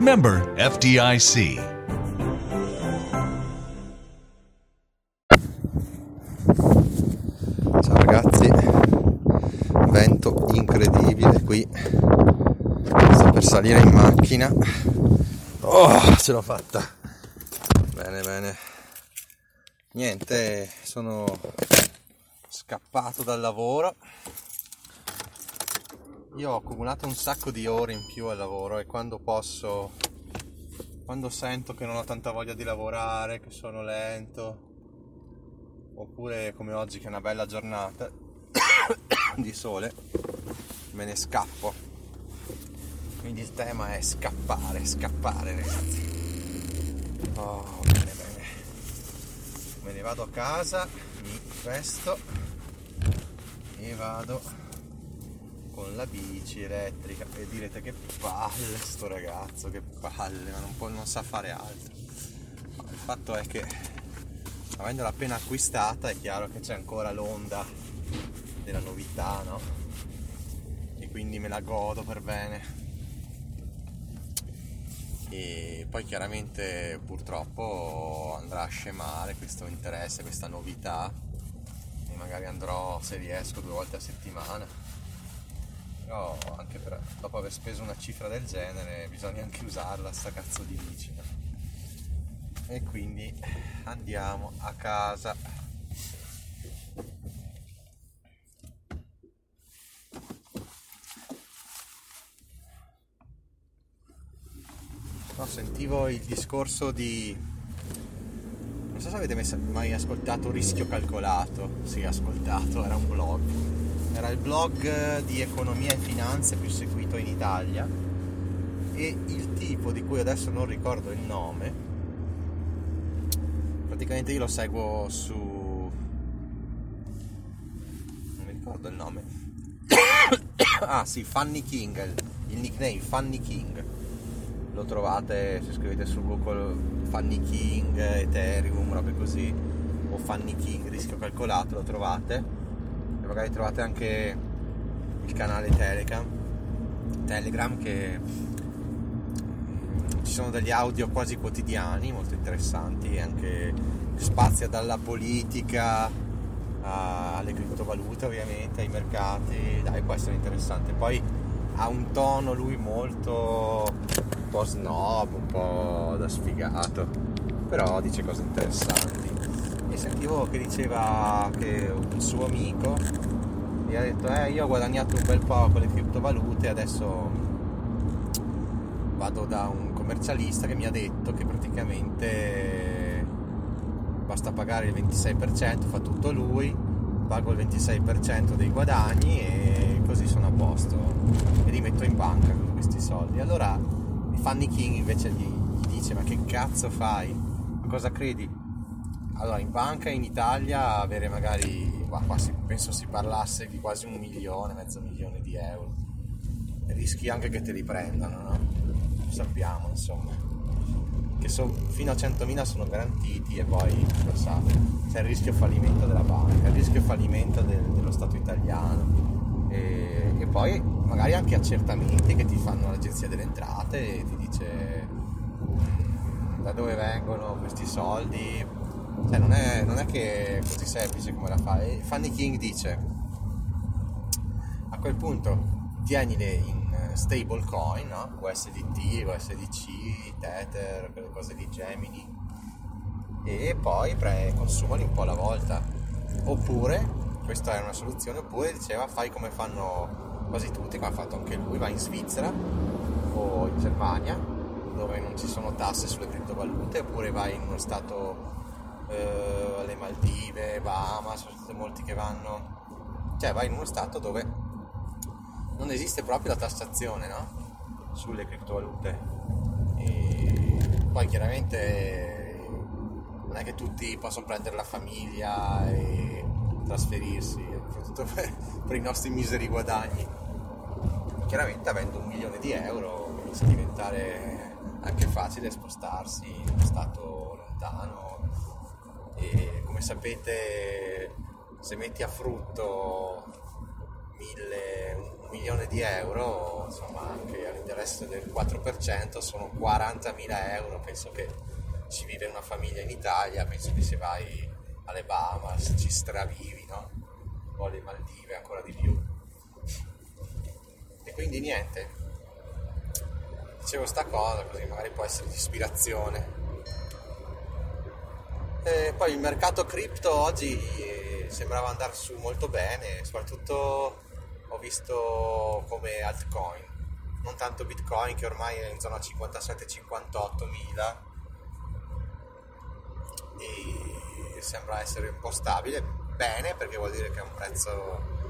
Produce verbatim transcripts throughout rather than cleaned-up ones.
Member F D I C. Ciao ragazzi, vento incredibile qui, sto per salire in macchina. Oh, ce l'ho fatta, bene bene. Niente, sono scappato dal lavoro. Io ho accumulato un sacco di ore in più al lavoro e quando posso, quando sento che non ho tanta voglia di lavorare, che sono lento, oppure come oggi che è una bella giornata di sole, me ne scappo. Quindi il tema è scappare, scappare ragazzi. Oh, bene bene. Me ne vado a casa, mi presto e vado con la bici elettrica. E direte che palle sto ragazzo, che palle, ma non, può, non sa fare altro. Ma il fatto è che avendola appena acquistata è chiaro che c'è ancora l'onda della novità, no? E quindi me la godo per bene. E poi chiaramente purtroppo andrà a scemare questo interesse, questa novità, e magari andrò, se riesco, due volte a settimana. Però anche per, dopo aver speso una cifra del genere bisogna anche usarla sta cazzo di bici, no? E quindi andiamo a casa. No, sentivo il discorso di, non so se avete mai ascoltato Rischio Calcolato. Sì, ascoltato, era un blog, era il blog di economia e finanze più seguito in Italia, e il tipo di cui adesso non ricordo il nome, praticamente io lo seguo su, non mi ricordo il nome ah sì, Fanny King, il nickname Fanny King. Lo trovate se scrivete su Google Fanny King, Ethereum, robe così, o Fanny King, rischio calcolato, lo trovate. E magari trovate anche il canale Telegram, Telegram che ci sono degli audio quasi quotidiani, molto interessanti, anche spazia dalla politica alle criptovalute ovviamente, ai mercati. Dai, può essere interessante. Poi ha un tono lui molto... un po' snob, un po' da sfigato, però dice cose interessanti. E sentivo che diceva che un suo amico gli ha detto eh io ho guadagnato un bel po' con le criptovalute, adesso vado da un commercialista che mi ha detto che praticamente basta pagare il ventisei per cento, fa tutto lui, pago il ventisei per cento dei guadagni e così sono a posto e li metto in banca con questi soldi. Allora Fanny King invece gli, gli dice ma che cazzo fai, ma cosa credi? Allora, in banca in Italia avere magari, qua, qua si, penso si parlasse di quasi un milione, mezzo milione di euro, e rischi anche che te li prendano, no? Lo sappiamo insomma che so, fino a centomila sono garantiti, e poi pensate, c'è il rischio fallimento della banca, il rischio fallimento del, dello Stato italiano, e, e poi magari anche accertamenti che ti fanno l'Agenzia delle Entrate e ti dice da dove vengono questi soldi. Cioè non è, non è che è così semplice come la fa. E Fanny King dice a quel punto tienile in stable coin, no? U S D T, U S D C, Tether, quelle cose di Gemini, e poi pre- consumali un po' alla volta. Oppure, questa è una soluzione, oppure diceva fai come fanno quasi tutti, come ha fatto anche lui, va in Svizzera o in Germania dove non ci sono tasse sulle criptovalute, oppure vai in uno stato, eh, alle Maldive, Bahamas, molti che vanno, cioè vai in uno stato dove non esiste proprio la tassazione, no? Sulle criptovalute, E poi chiaramente non è che tutti possono prendere la famiglia e trasferirsi, soprattutto per, per i nostri miseri guadagni. Chiaramente avendo un milione di euro inizia a diventare anche facile spostarsi in uno stato lontano, e come sapete se metti a frutto mille, un milione di euro, insomma anche all'interesse del quattro per cento sono quarantamila euro, penso che ci vive una famiglia in Italia, penso che se vai alle Bahamas ci stravivi, no? O alle Maldive ancora di più. E quindi niente, dicevo sta cosa così magari può essere di ispirazione. E poi il mercato cripto oggi sembrava andare su molto bene, soprattutto ho visto come altcoin, non tanto Bitcoin che ormai è in zona cinquantasette cinquantotto mila e sembra essere un po' stabile, bene, perché vuol dire che è un prezzo,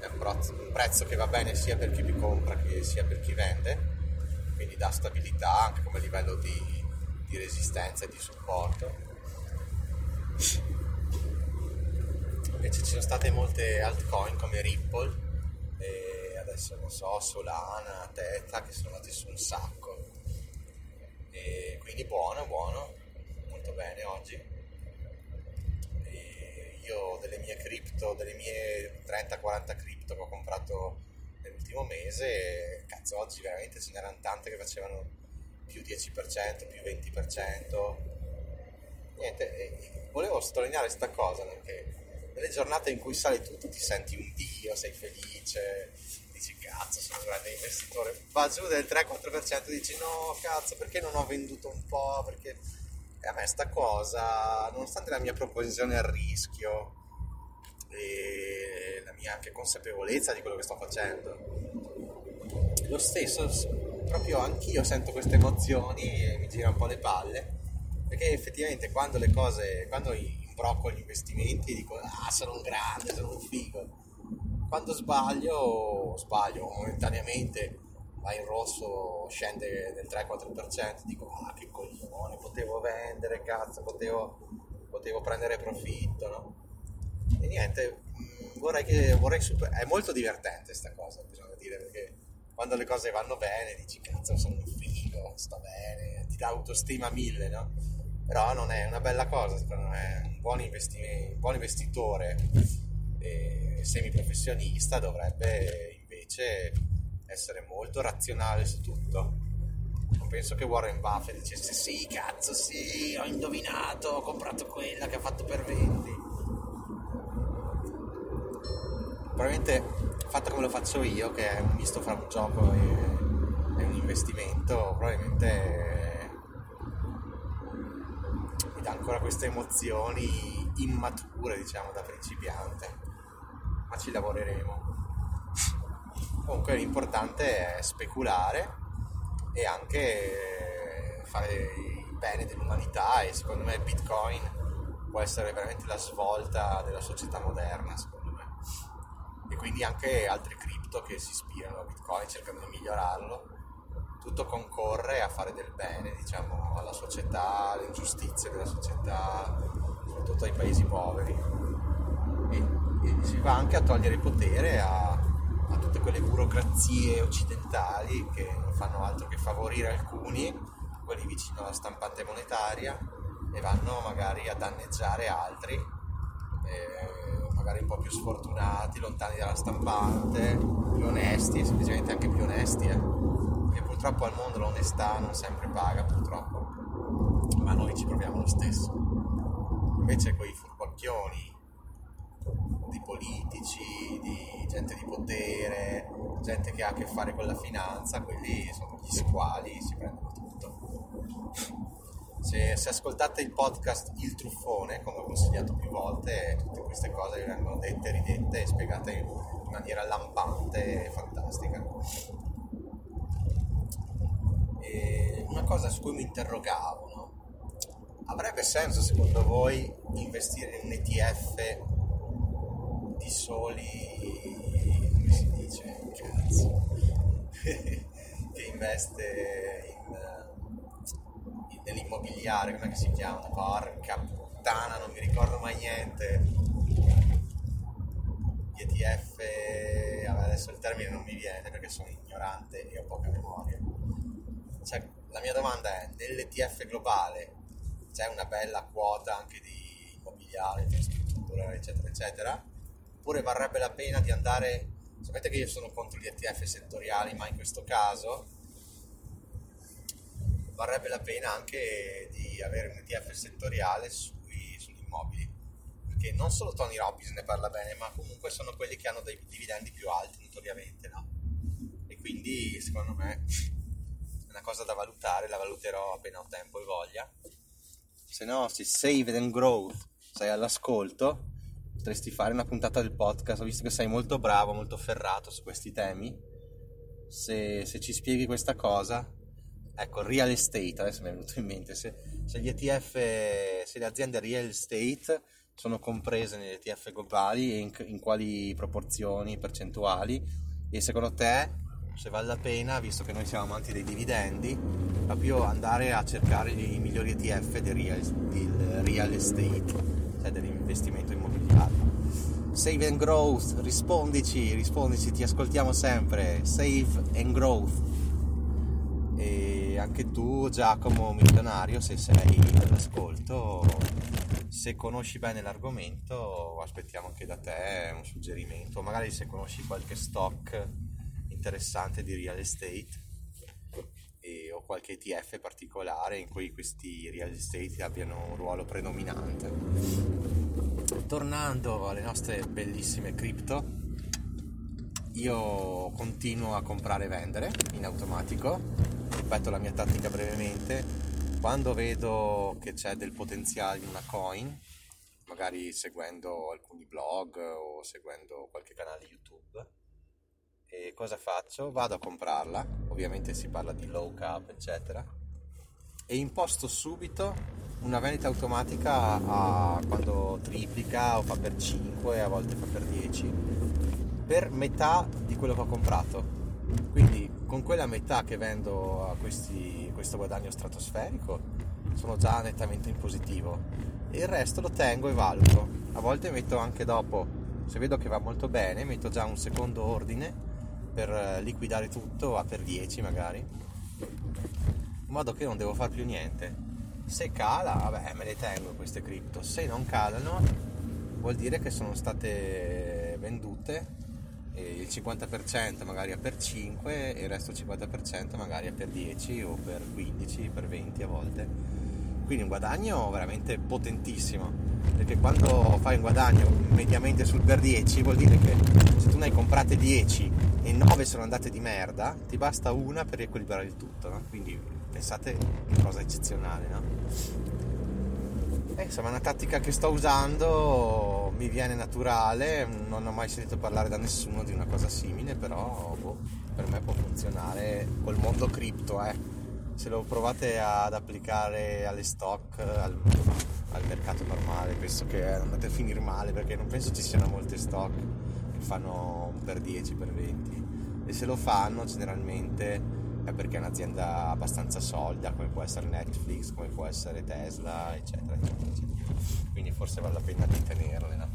è un prezzo, un prezzo che va bene sia per chi vi compra che sia per chi vende, quindi dà stabilità anche come livello di, di resistenza e di supporto. Invece ci sono state molte altcoin come Ripple e adesso non so, Solana, Theta, che sono andate su un sacco, e quindi buono, buono, molto bene oggi. E io delle mie cripto, delle mie trenta quaranta cripto che ho comprato nell'ultimo mese, cazzo oggi veramente ce n'erano tante che facevano più dieci per cento, più venti per cento. Niente, volevo sottolineare questa cosa perché nelle giornate in cui sale tutto ti senti un dio, sei felice, dici cazzo sono un grande investitore, va giù del tre quattro per cento dici no cazzo perché non ho venduto un po', perché e a me sta cosa, nonostante la mia propensione al rischio e la mia anche consapevolezza di quello che sto facendo, lo stesso proprio anch'io sento queste emozioni e mi gira un po' le palle. Perché effettivamente quando le cose, quando imbrocco gli investimenti dico ah sono un grande, sono un figo, quando sbaglio, sbaglio momentaneamente, va in rosso, scende del tre quattro per cento, dico ah che coglione, potevo vendere, cazzo, potevo, potevo prendere profitto, no? E niente, vorrei che, vorrei super... è molto divertente sta cosa, bisogna dire, perché quando le cose vanno bene dici cazzo sono un figo, sto bene, ti dà autostima mille, no? Però non è una bella cosa, secondo me un buon, investi- un buon investitore eh, semiprofessionista dovrebbe invece essere molto razionale su tutto. Non penso che Warren Buffett dicesse sì cazzo sì ho indovinato, ho comprato quella che ha fatto per venti, probabilmente fatto come lo faccio io che è un misto fra un gioco e, e un investimento, probabilmente da ancora queste emozioni immature, diciamo, da principiante, ma ci lavoreremo. Comunque l'importante è speculare e anche fare il bene dell'umanità, e secondo me Bitcoin può essere veramente la svolta della società moderna, secondo me, e quindi anche altre cripto che si ispirano a Bitcoin cercano di migliorarlo. Tutto concorre a fare del bene, diciamo, alla società, alle ingiustizie della società, soprattutto ai paesi poveri. E, e si va anche a togliere il potere a, a tutte quelle burocrazie occidentali che non fanno altro che favorire alcuni, quelli vicino alla stampante monetaria, e vanno magari a danneggiare altri, eh, magari un po' più sfortunati, lontani dalla stampante, più onesti, semplicemente anche più onesti, eh. Che purtroppo al mondo l'onestà non sempre paga, purtroppo, ma noi ci proviamo lo stesso. Invece quei furbacchioni di politici, di gente di potere, gente che ha a che fare con la finanza, quelli sono gli squali, si prendono tutto. Se, se ascoltate il podcast Il Truffone, come ho consigliato più volte, tutte queste cose vi vengono dette, ridette e spiegate in maniera lampante e fantastica. Una cosa su cui mi interrogavo, no? Avrebbe senso secondo voi investire in un E T F di soli, come si dice, cazzo, che investe in, immobiliare, come si chiama? Porca puttana, non mi ricordo mai niente. Gli E T F, adesso il termine non mi viene perché sono ignorante e ho poca memoria. Cioè, la mia domanda è, nell'E T F globale c'è una bella quota anche di immobiliare, infrastruttura, eccetera, eccetera? Oppure varrebbe la pena di andare... Sapete che io sono contro gli E T F settoriali, ma in questo caso varrebbe la pena anche di avere un E T F settoriale sui, sugli immobili, perché non solo Tony Robbins ne parla bene, ma comunque sono quelli che hanno dei dividendi più alti notoriamente, no? E quindi secondo me è una cosa da valutare, la valuterò appena ho tempo e voglia. Se no, se Save and Grow sei all'ascolto, potresti fare una puntata del podcast, visto che sei molto bravo, molto ferrato su questi temi. Se, se ci spieghi questa cosa, ecco, real estate, adesso mi è venuto in mente, se, se gli E T F, se le aziende real estate sono comprese negli E T F globali e in, in quali proporzioni, percentuali, e secondo te se vale la pena, visto che noi siamo amanti dei dividendi, proprio andare a cercare i migliori E T F del real, del real estate, dell'investimento immobiliare. Save and Growth, rispondici, rispondici, ti ascoltiamo sempre. Save and Growth. E anche tu, Giacomo milionario, se sei all'ascolto, se conosci bene l'argomento, aspettiamo anche da te un suggerimento, magari se conosci qualche stock interessante di real estate e, o qualche E T F particolare in cui questi real estate abbiano un ruolo predominante. Tornando alle nostre bellissime cripto, io continuo a comprare e vendere in automatico. Ripeto la mia tattica brevemente: quando vedo che c'è del potenziale in una coin, magari seguendo alcuni blog o seguendo qualche canale YouTube, e cosa faccio? Vado a comprarla, ovviamente si parla di low cap eccetera, e imposto subito una vendita automatica a quando triplica o fa per cinque, a volte fa per dieci, per metà di quello che ho comprato. Quindi con quella metà che vendo a questi, questo guadagno stratosferico, sono già nettamente in positivo, e il resto lo tengo e valuto. A volte metto anche dopo, se vedo che va molto bene, metto già un secondo ordine per liquidare tutto a per dieci magari, in modo che non devo far più niente. Se cala, vabbè, me le tengo queste cripto. Se non calano, vuol dire che sono state vendute, e il cinquanta per cento magari a per cinque e il resto cinquanta per cento magari a per dieci o per quindici, per venti a volte. Quindi un guadagno veramente potentissimo, perché quando fai un guadagno mediamente sul per dieci, vuol dire che se tu ne hai comprate dieci e nove sono andate di merda, ti basta una per riequilibrare il tutto, no? Quindi pensate che cosa eccezionale, no? E insomma, è una tattica che sto usando, mi viene naturale, non ho mai sentito parlare da nessuno di una cosa simile, però boh, per me può funzionare col mondo cripto, eh. Se lo provate ad applicare alle stock, al, al mercato normale, penso che andate a finire male, perché non penso ci siano molte stock che fanno un per dieci, per venti, e se lo fanno generalmente è perché è un'azienda abbastanza solida, come può essere Netflix, come può essere Tesla, eccetera, eccetera, eccetera. Quindi forse vale la pena di tenerle, no?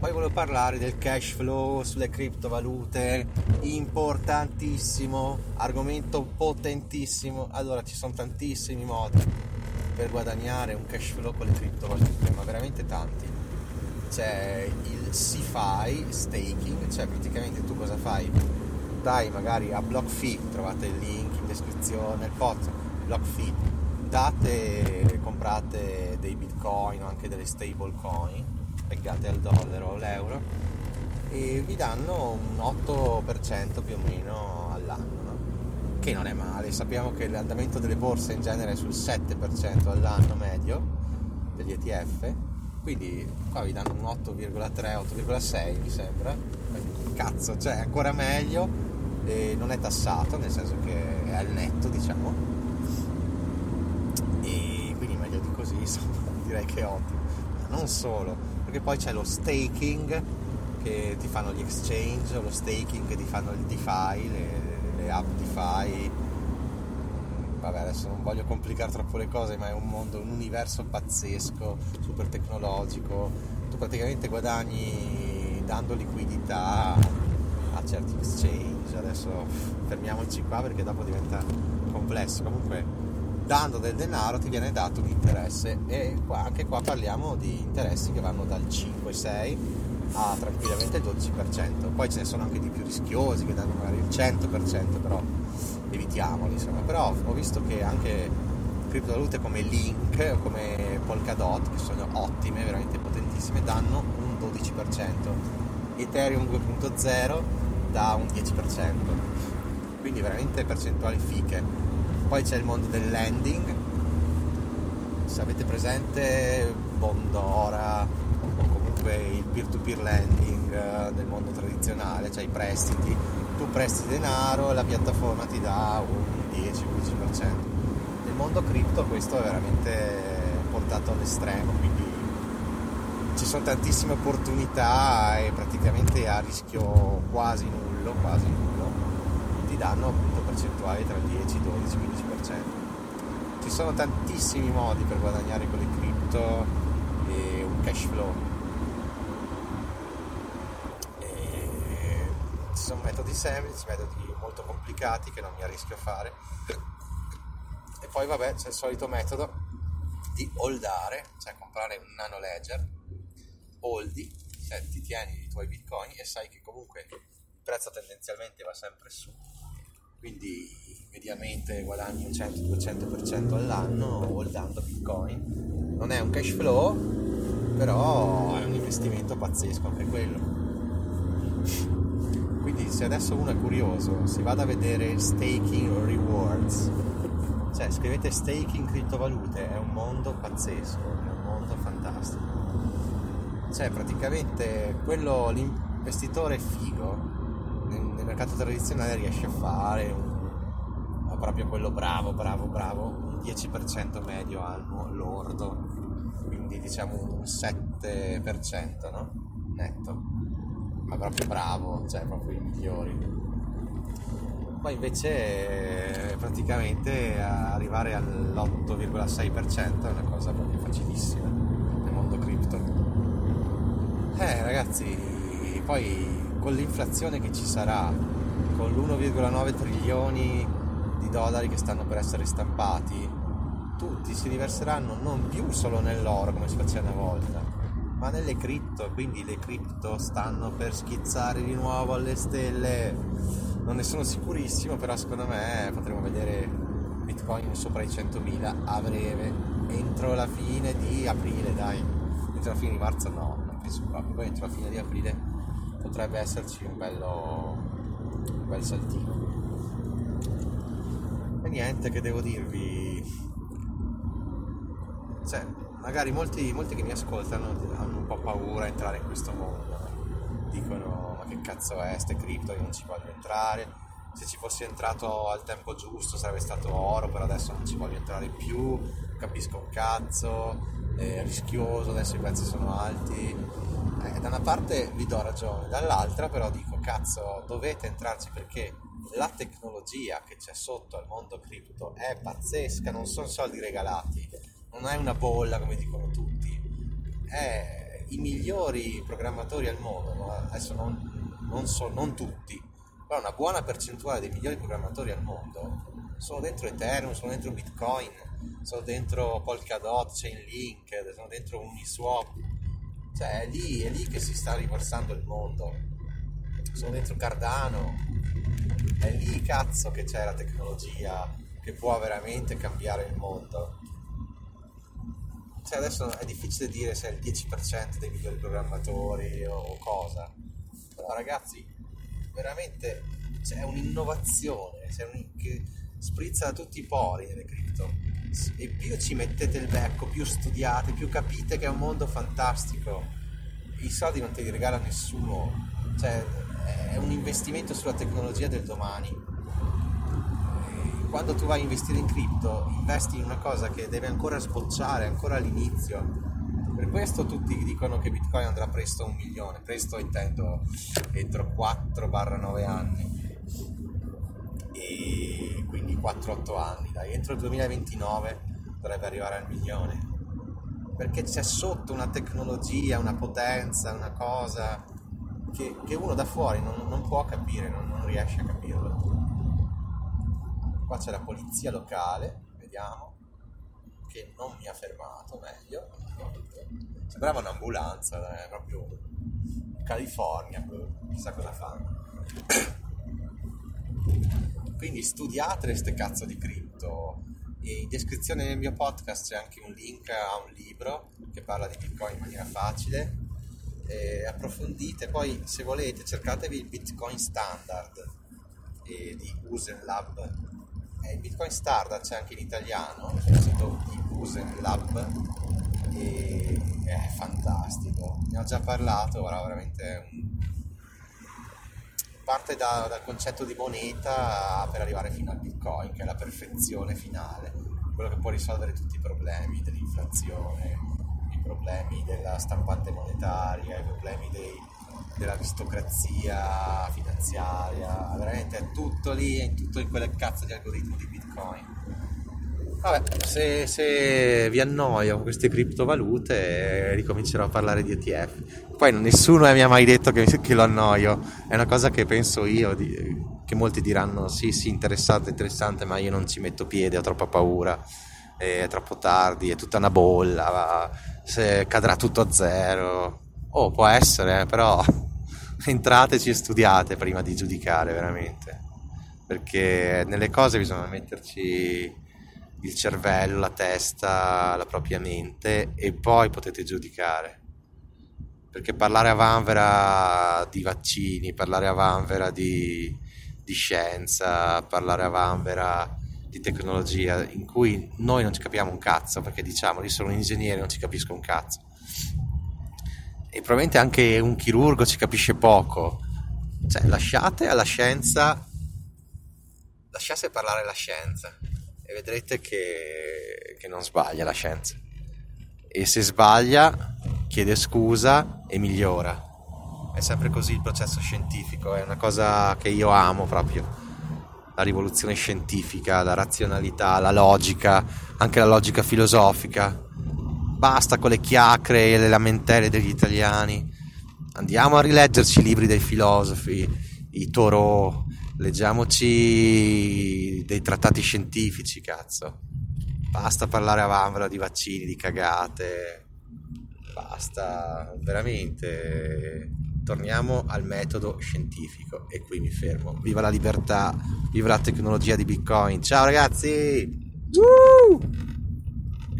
Poi volevo parlare del cash flow sulle criptovalute, importantissimo, argomento potentissimo. Allora, ci sono tantissimi modi per guadagnare un cash flow con le criptovalute, ma veramente tanti. C'è il SeFi staking, cioè praticamente tu cosa fai? Dai magari a BlockFi, trovate il link in descrizione nel post, BlockFi, date, comprate dei bitcoin o anche delle stable coin legate al dollaro o all'euro, e vi danno un otto per cento più o meno all'anno, no? Che non è male. Sappiamo che l'andamento delle borse in genere è sul sette per cento all'anno medio degli E T F, quindi qua vi danno un otto virgola tre otto virgola sei mi sembra, cazzo, cioè è ancora meglio, e non è tassato, nel senso che è al netto, diciamo, e quindi meglio di così, insomma, direi che è ottimo. Ma non solo, perché poi c'è lo staking che ti fanno gli exchange, lo staking che ti fanno il DeFi, le, le app DeFi, vabbè, adesso non voglio complicare troppo le cose, ma è un mondo, un universo pazzesco, super tecnologico. Tu praticamente guadagni dando liquidità a certi exchange. Adesso fermiamoci qua perché dopo diventa complesso. Comunque, dando del denaro ti viene dato un interesse, e qua, anche qua parliamo di interessi che vanno dal cinque sei a tranquillamente il dodici per cento. Poi ce ne sono anche di più rischiosi che danno magari il cento per cento, però evitiamoli, insomma. Però ho visto che anche criptovalute come Link o come Polkadot, che sono ottime, veramente potentissime, danno un dodici per cento. Ethereum due punto zero dà un dieci per cento, quindi veramente percentuali fiche. Poi c'è il mondo del lending, se avete presente Bondora, il peer-to-peer lending del mondo tradizionale, cioè i prestiti, tu presti denaro e la piattaforma ti dà un dieci-quindici per cento. Nel mondo cripto questo è veramente portato all'estremo, quindi ci sono tantissime opportunità e praticamente a rischio quasi nullo, quasi nullo, ti danno appunto percentuali tra il dieci, dodici, quindici per cento. Ci sono tantissimi modi per guadagnare con le cripto e un cash flow. Sono metodi semplici, metodi molto complicati che non mi arrischio a fare, e poi vabbè c'è il solito metodo di holdare, cioè comprare un Nano Ledger, holdi, cioè ti tieni i tuoi bitcoin e sai che comunque il prezzo tendenzialmente va sempre su, quindi mediamente guadagni un cento-duecento per cento all'anno holdando bitcoin. Non è un cash flow, però è un investimento pazzesco anche quello. Quindi se adesso uno è curioso, si vada a vedere staking rewards, cioè scrivete staking criptovalute, è un mondo pazzesco, è un mondo fantastico. Cioè praticamente quello, l'investitore figo nel, nel mercato tradizionale riesce a fare un, proprio quello bravo bravo bravo un dieci per cento medio annuo lordo, quindi diciamo un sette per cento, no? Netto, ma proprio bravo, cioè proprio i migliori. Poi invece praticamente arrivare all'otto virgola sei per cento è una cosa proprio facilissima nel mondo cripto. Eh ragazzi, poi con l'inflazione che ci sarà, con l'uno virgola nove trilioni di dollari che stanno per essere stampati, tutti si riverseranno non più solo nell'oro come si faceva una volta, ma nelle cripto. Quindi le cripto stanno per schizzare di nuovo alle stelle. Non ne sono sicurissimo, però secondo me potremo vedere Bitcoin sopra i centomila a breve, entro la fine di aprile. Dai, entro la fine di marzo no, non penso proprio, poi entro la fine di aprile potrebbe esserci un bello un bel saltino. E niente, che devo dirvi, cioè magari molti, molti che mi ascoltano hanno un po' paura a entrare in questo mondo, dicono ma che cazzo è ste cripto, io non ci voglio entrare, se ci fossi entrato al tempo giusto sarebbe stato oro, però adesso non ci voglio entrare più, capisco un cazzo, è rischioso, adesso i prezzi sono alti. Eh, da una parte vi do ragione, dall'altra però dico cazzo, dovete entrarci, perché la tecnologia che c'è sotto al mondo cripto è pazzesca, non sono soldi regalati, non è una bolla come dicono tutti. È i migliori programmatori al mondo, no? Adesso non, non so, non tutti, però una buona percentuale dei migliori programmatori al mondo sono dentro Ethereum, sono dentro Bitcoin, sono dentro Polkadot, Chainlink, sono dentro Uniswap, cioè è lì, è lì che si sta riversando il mondo, sono dentro Cardano, è lì cazzo che c'è la tecnologia che può veramente cambiare il mondo. Cioè adesso è difficile dire se è il dieci per cento dei migliori programmatori o cosa, però ragazzi veramente c'è un'innovazione, c'è un... che sprizza da tutti i pori nelle cripto, e più ci mettete il becco, più studiate, più capite che è un mondo fantastico. I soldi non te li regala nessuno, cioè è un investimento sulla tecnologia del domani. Quando tu vai a investire in cripto, investi in una cosa che deve ancora sbocciare, ancora all'inizio. Per questo tutti dicono che Bitcoin andrà presto a un milione, presto intendo entro quattro nove anni, e quindi quattro otto anni, dai, entro il duemilaventinove dovrebbe arrivare al milione, perché c'è sotto una tecnologia, una potenza, una cosa che, che uno da fuori non, non può capire, non, non riesce a capirlo. Qua c'è la polizia locale, vediamo, che non mi ha fermato, meglio, sembrava un'ambulanza, eh, proprio California, chissà cosa fanno. Quindi studiate ste cazzo di cripto, e in descrizione del mio podcast c'è anche un link a un libro che parla di Bitcoin in maniera facile, e approfondite. Poi se volete cercatevi il Bitcoin Standard e di Usenlab, e il Bitcoin Standard c'è anche in italiano sul sito di Usenlab, e è fantastico, ne ho già parlato, ora veramente un... parte da, dal concetto di moneta per arrivare fino al Bitcoin, che è la perfezione finale, quello che può risolvere tutti i problemi dell'inflazione, i problemi della stampante monetaria, i problemi dei, dell'aristocrazia finanziaria, veramente è tutto lì, è tutto in quel cazzo di algoritmo di Bitcoin. Vabbè, se, se vi annoio con queste criptovalute, ricomincerò a parlare di E T F. Poi nessuno mi ha mai detto che, che lo annoio, è una cosa che penso io, di, che molti diranno sì sì interessante interessante, ma io non ci metto piede, ho troppa paura, è troppo tardi, è tutta una bolla, va, se cadrà tutto a zero. Oh, può essere, però entrateci e studiate prima di giudicare veramente, perché nelle cose bisogna metterci il cervello, la testa, la propria mente, e poi potete giudicare, perché parlare a vanvera di vaccini, parlare a vanvera di, di scienza, parlare a vanvera di tecnologia in cui noi non ci capiamo un cazzo, perché diciamo io sono un ingegnere, non ci capisco un cazzo, e probabilmente anche un chirurgo ci capisce poco, cioè lasciate alla scienza, lasciate parlare la scienza e vedrete che, che non sbaglia la scienza, e se sbaglia chiede scusa e migliora. È sempre così il processo scientifico, è una cosa che io amo proprio, la rivoluzione scientifica, la razionalità, la logica, anche la logica filosofica. Basta con le chiacchiere e le lamentele degli italiani, andiamo a rileggerci i libri dei filosofi, i Thoreau, leggiamoci dei trattati scientifici, cazzo. Basta parlare a vanvera di vaccini, di cagate, basta, veramente torniamo al metodo scientifico, e qui mi fermo. Viva la libertà, viva la tecnologia di Bitcoin, ciao ragazzi. Woo!